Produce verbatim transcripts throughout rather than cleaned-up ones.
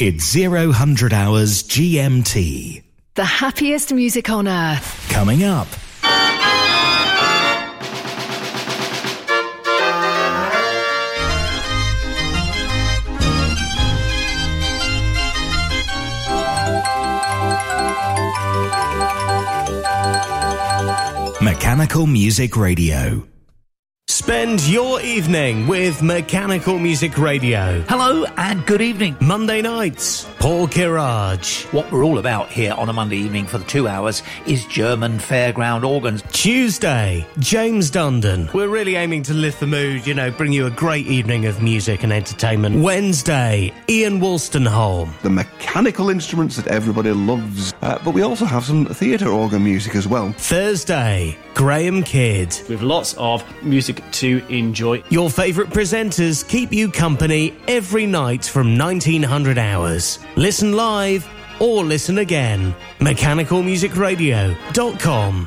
It's zero hundred hours G M T. The happiest music on earth. Coming up. Mechanical Music Radio. Spend your evening with Mechanical Music Radio. Hello and good evening. Monday nights, Paul Kirage. What we're all about here on a Monday evening for the two hours is German fairground organs. Tuesday, James Dundon. We're really aiming to lift the mood, you know, bring you a great evening of music and entertainment. Wednesday, Ian Wollstenholm. The mechanical instruments that everybody loves, uh, but we also have some theatre organ music as well. Thursday, Graham Kidd. With lots of music to enjoy. Your favourite presenters keep you company every night from nineteen hundred hours. Listen live or listen again. mechanical music radio dot com.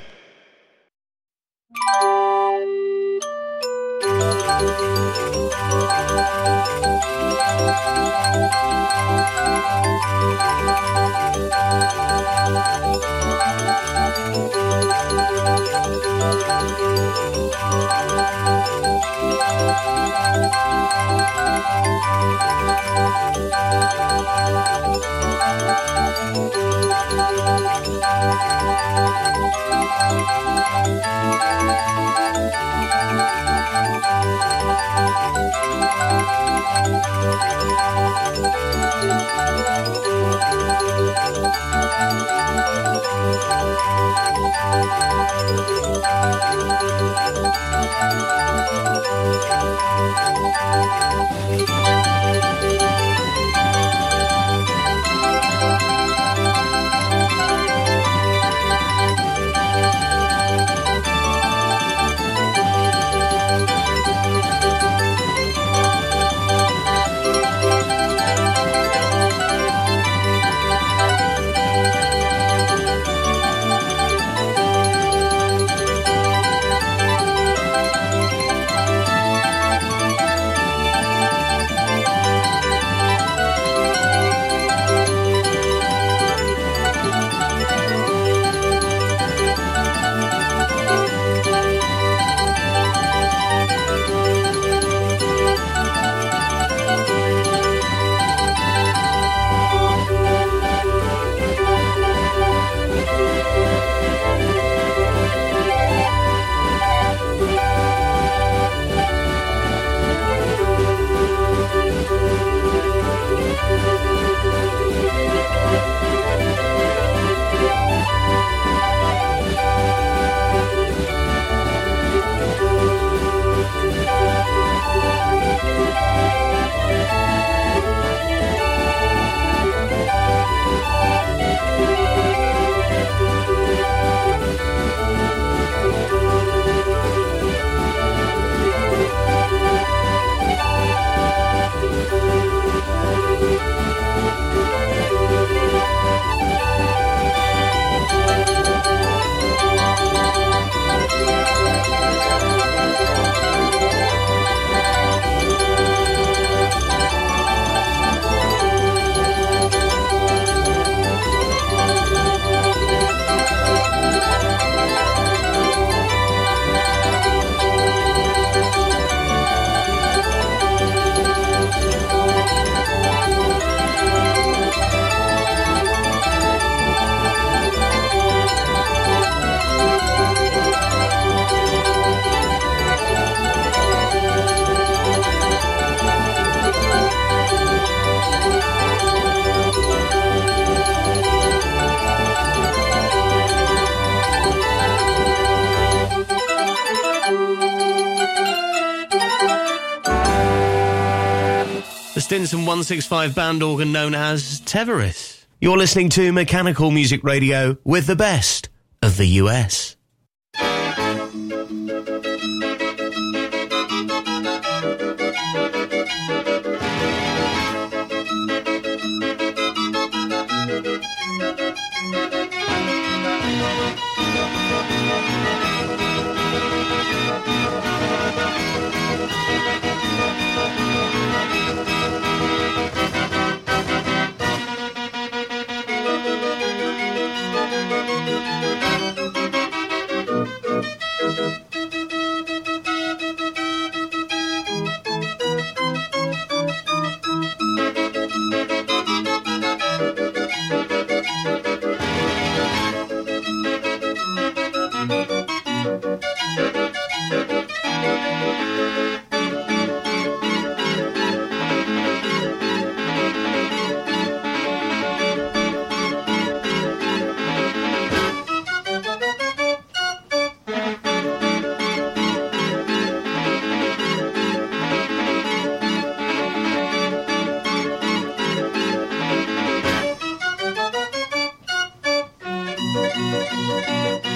Stinson one sixty-five band organ known as Teveris. You're listening to Mechanical Music Radio with the best of the U S.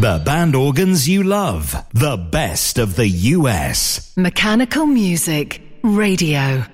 The band organs you love. The best of the U S. Mechanical Music Radio.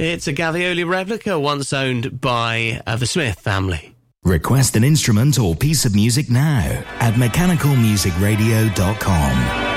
It's a Gavioli replica once owned by uh, the Smith family. Request an instrument or piece of music now at mechanical music radio dot com.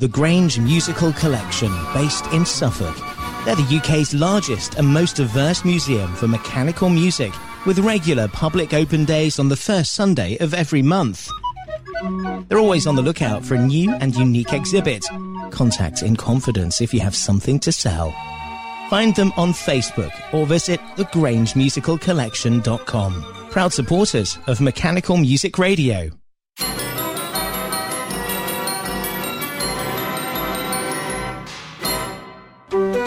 The Grange Musical Collection, based in Suffolk. They're the U K's largest and most diverse museum for mechanical music, with regular public open days on the first Sunday of every month. They're always on the lookout for a new and unique exhibit. Contact in confidence if you have something to sell. Find them on Facebook or visit the grange musical collection dot com. Proud supporters of Mechanical Music Radio. Thank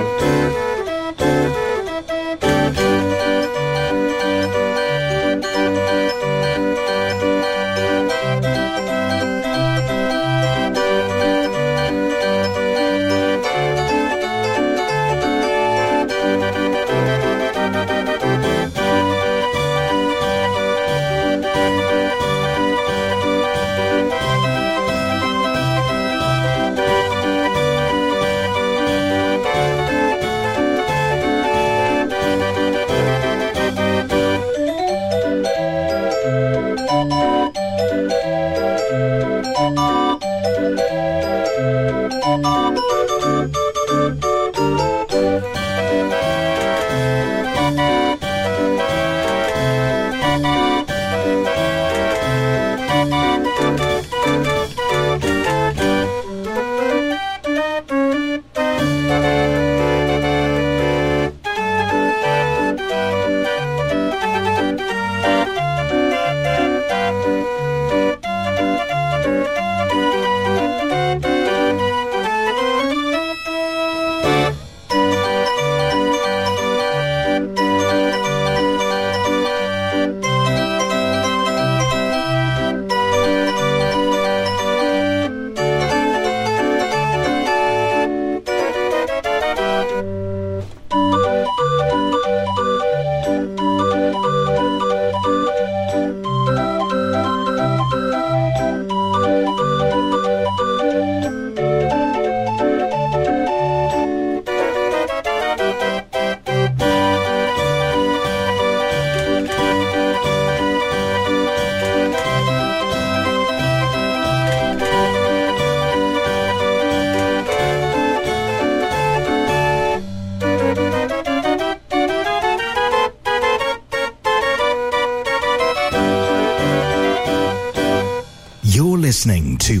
you. listening to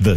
The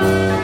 Thank you.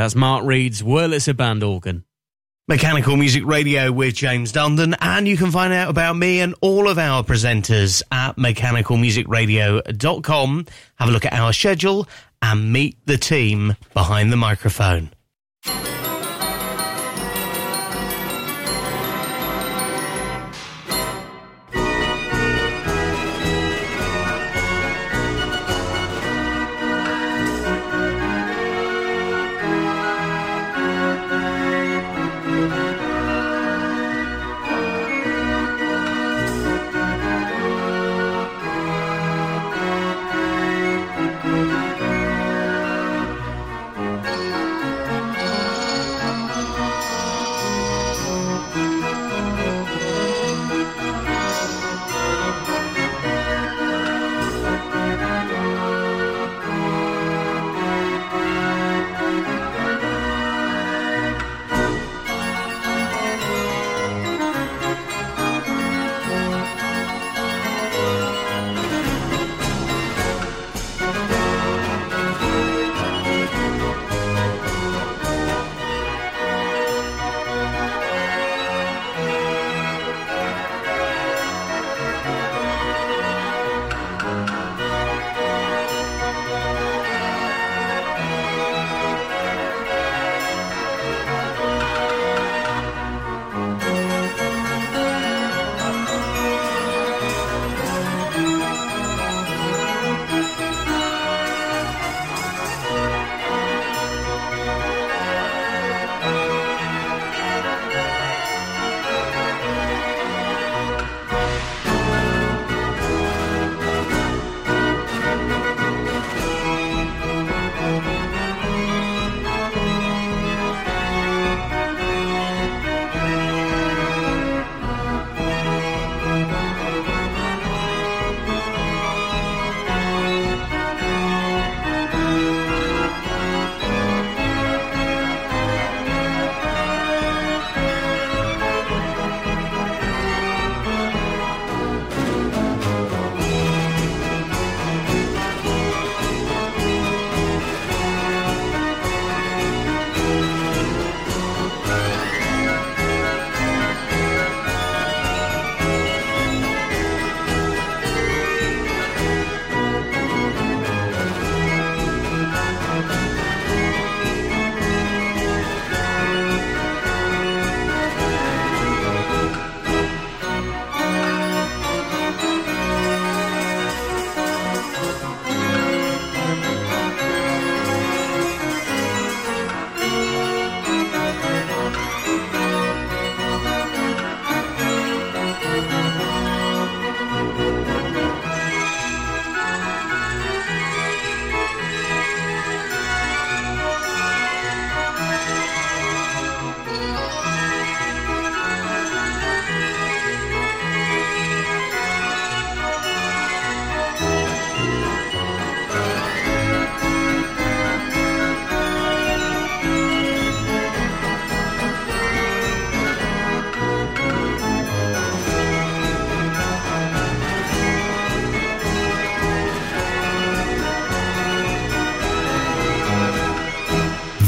That's Mark Reed's Wurlitzer band organ. Mechanical Music Radio with James Dundon, and you can find out about me and all of our presenters at mechanical music radio dot com. Have a look at our schedule and meet the team behind the microphone.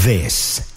This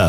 The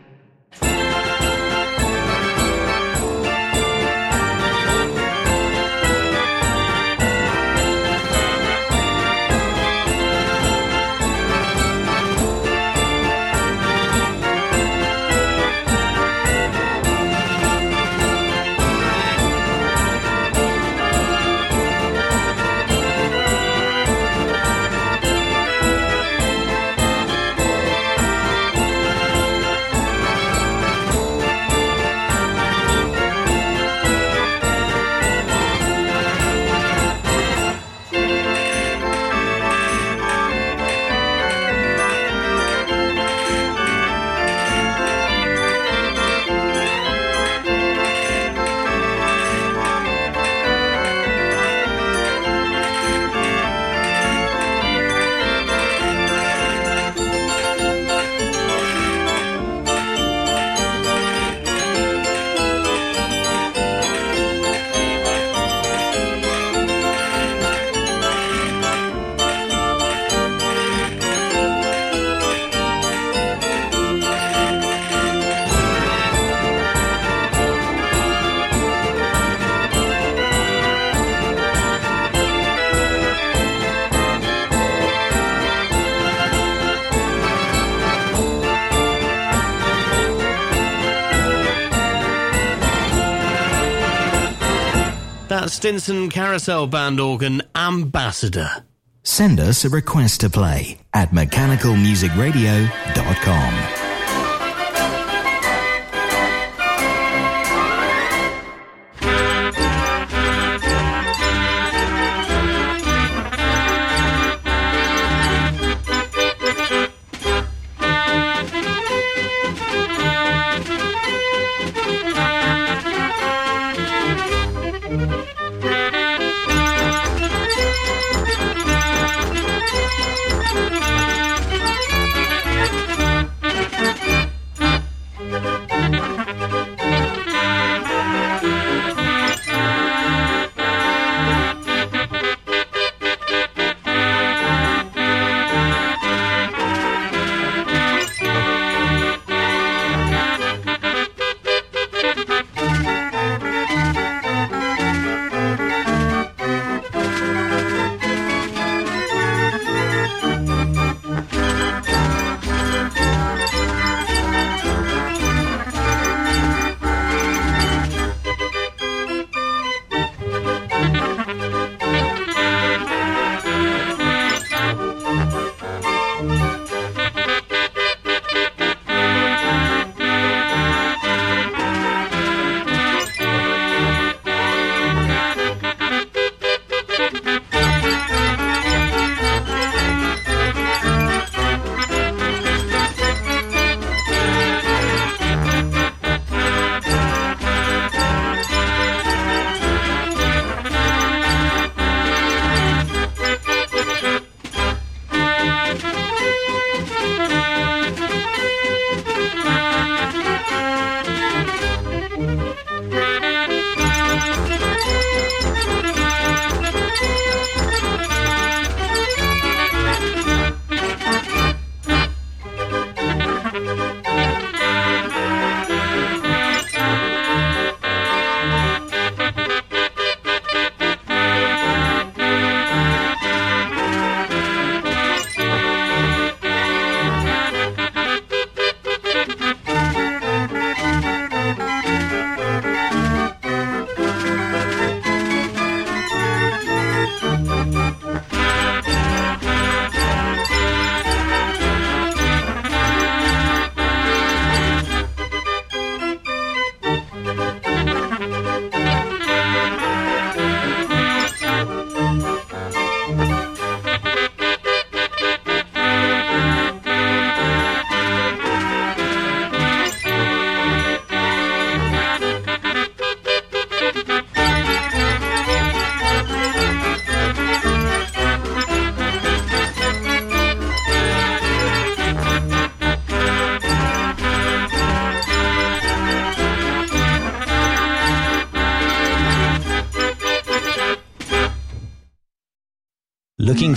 Stinson Carousel Band Organ, Ambassador. Send us a request to play at mechanical music radio dot com. Looking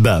The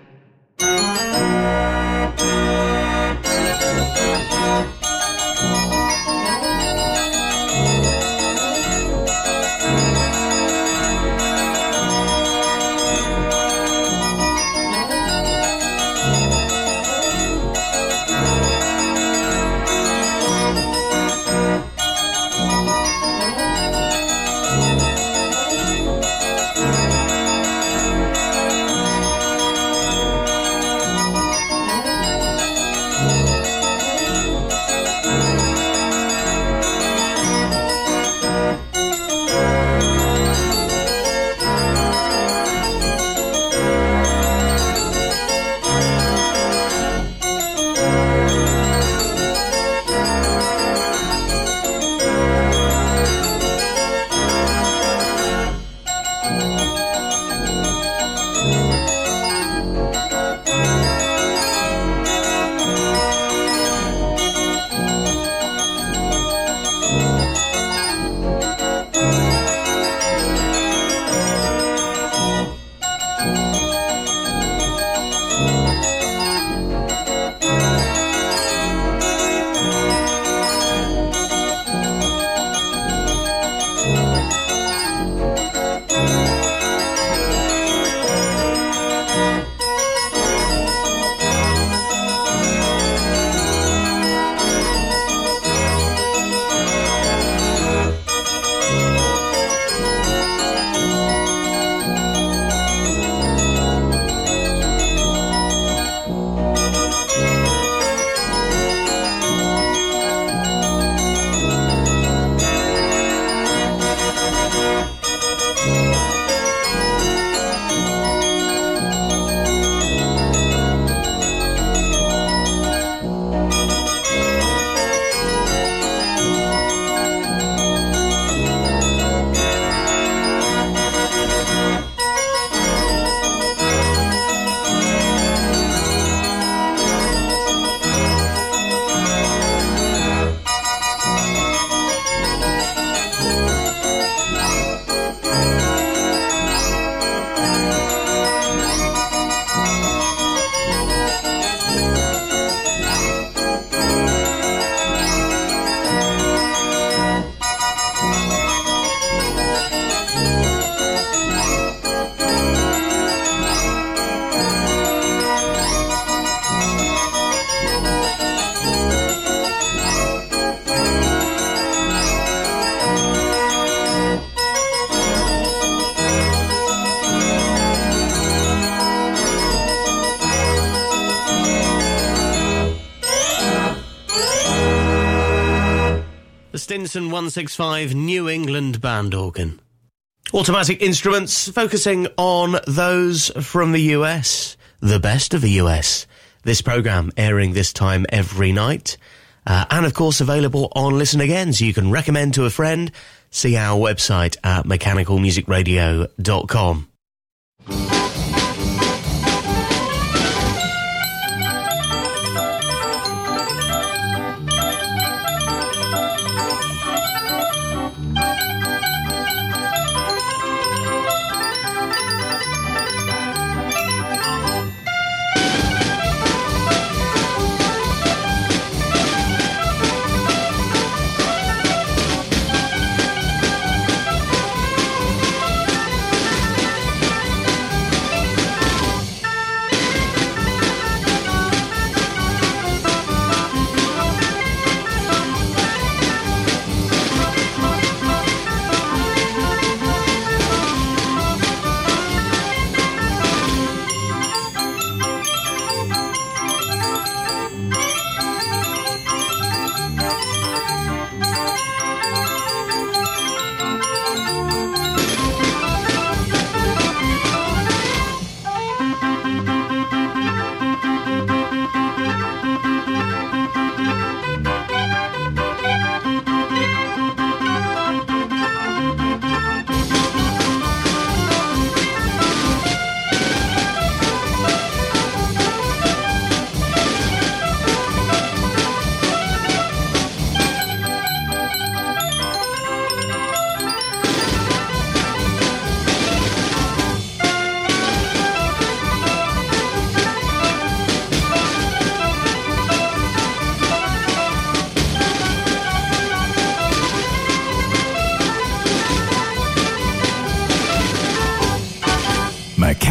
Stinson one sixty-five New England band organ. Automatic instruments, focusing on those from the U S, the best of the U S. This programme airing this time every night, uh, and of course available on Listen Again, so you can recommend to a friend. See our website at mechanical music radio dot com.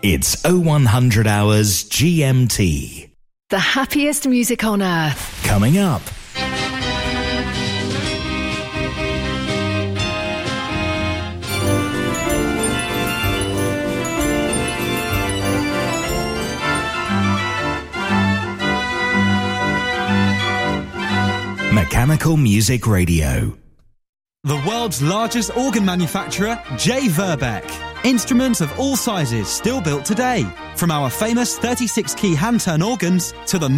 It's oh one hundred hours G M T. The happiest music on earth. Coming up. Mechanical Music Radio. The world's largest organ manufacturer, Jay Verbeck. Instruments of all sizes still built today. From our famous thirty-six key hand-turn organs to the